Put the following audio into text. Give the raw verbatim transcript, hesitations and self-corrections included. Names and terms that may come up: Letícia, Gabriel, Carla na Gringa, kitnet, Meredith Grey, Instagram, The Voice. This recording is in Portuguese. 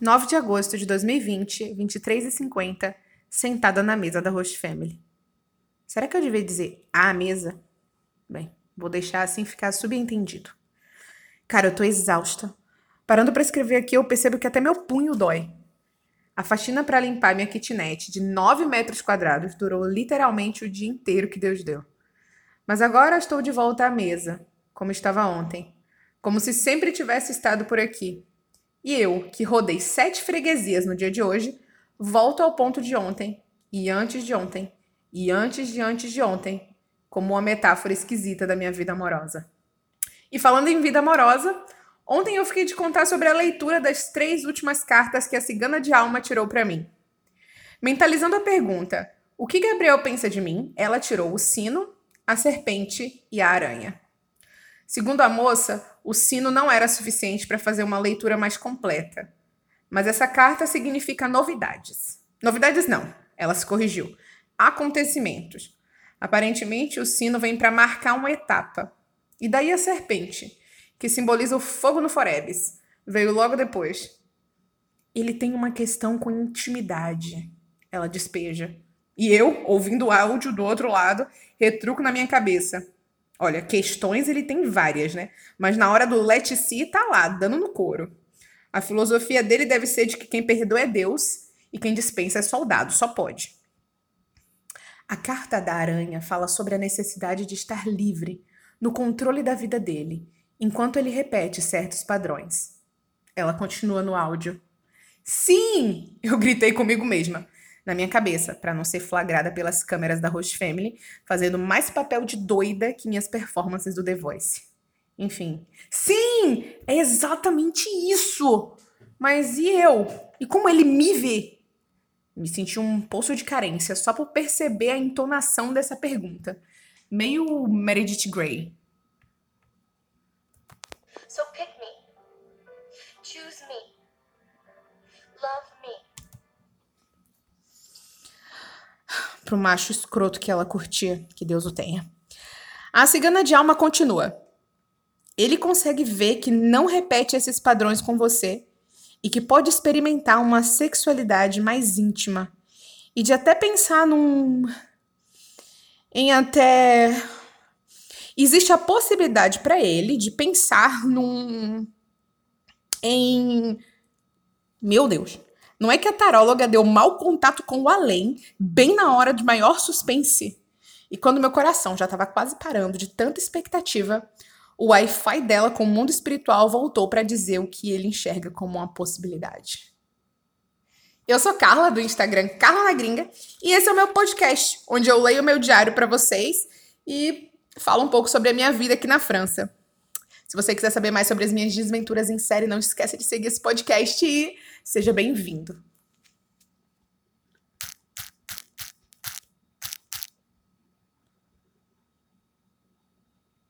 nove de agosto de dois mil e vinte, vinte e três e cinquenta, sentada na mesa da Host Family. Será que eu devia dizer a mesa? Bem, vou deixar assim ficar subentendido. Cara, eu tô exausta. Parando pra escrever aqui, eu percebo que até meu punho dói. A faxina pra limpar minha kitnet de nove metros quadrados durou literalmente o dia inteiro que Deus deu. Mas agora estou de volta à mesa, como estava ontem. Como se sempre tivesse estado por aqui. E eu, que rodei sete freguesias no dia de hoje, volto ao ponto de ontem, e antes de ontem, e antes de antes de ontem, como uma metáfora esquisita da minha vida amorosa. E falando em vida amorosa, ontem eu fiquei de contar sobre a leitura das três últimas cartas que a cigana de alma tirou para mim. Mentalizando a pergunta, o que Gabriel pensa de mim, ela tirou o sino, a serpente e a aranha. Segundo a moça, o sino não era suficiente para fazer uma leitura mais completa. Mas essa carta significa novidades. Novidades não, ela se corrigiu. Acontecimentos. Aparentemente, o sino vem para marcar uma etapa. E daí a serpente, que simboliza o fogo no forebis, veio logo depois. Ele tem uma questão com intimidade, ela despeja. E eu, ouvindo o áudio do outro lado, retruco na minha cabeça. Olha, questões ele tem várias, né? Mas na hora do Letícia tá lá, dando no couro. A filosofia dele deve ser de que quem perdoa é Deus e quem dispensa é soldado, só pode. A carta da aranha fala sobre a necessidade de estar livre, no controle da vida dele, enquanto ele repete certos padrões. Ela continua no áudio. Sim! Eu gritei comigo mesma, na minha cabeça, para não ser flagrada pelas câmeras da Host Family, fazendo mais papel de doida que minhas performances do The Voice. Enfim. Sim! É exatamente isso! Mas e eu? E como ele me vê? Me senti um poço de carência só por perceber a entonação dessa pergunta. Meio Meredith Grey. So pick me. Choose me. Love me. Pro macho escroto que ela curtia, que Deus o tenha. A cigana de alma continua. Ele consegue ver que não repete esses padrões com você e que pode experimentar uma sexualidade mais íntima e de até pensar num... Em até... Existe a possibilidade para ele de pensar num... Em... Meu Deus. Não é que a taróloga deu mau contato com o além bem na hora de maior suspense? E quando meu coração já estava quase parando de tanta expectativa, o Wi-Fi dela com o mundo espiritual voltou para dizer o que ele enxerga como uma possibilidade. Eu sou Carla, do Instagram Carla na Gringa, e esse é o meu podcast, onde eu leio o meu diário para vocês e falo um pouco sobre a minha vida aqui na França. Se você quiser saber mais sobre as minhas desventuras em série, não esqueça de seguir esse podcast e seja bem-vindo.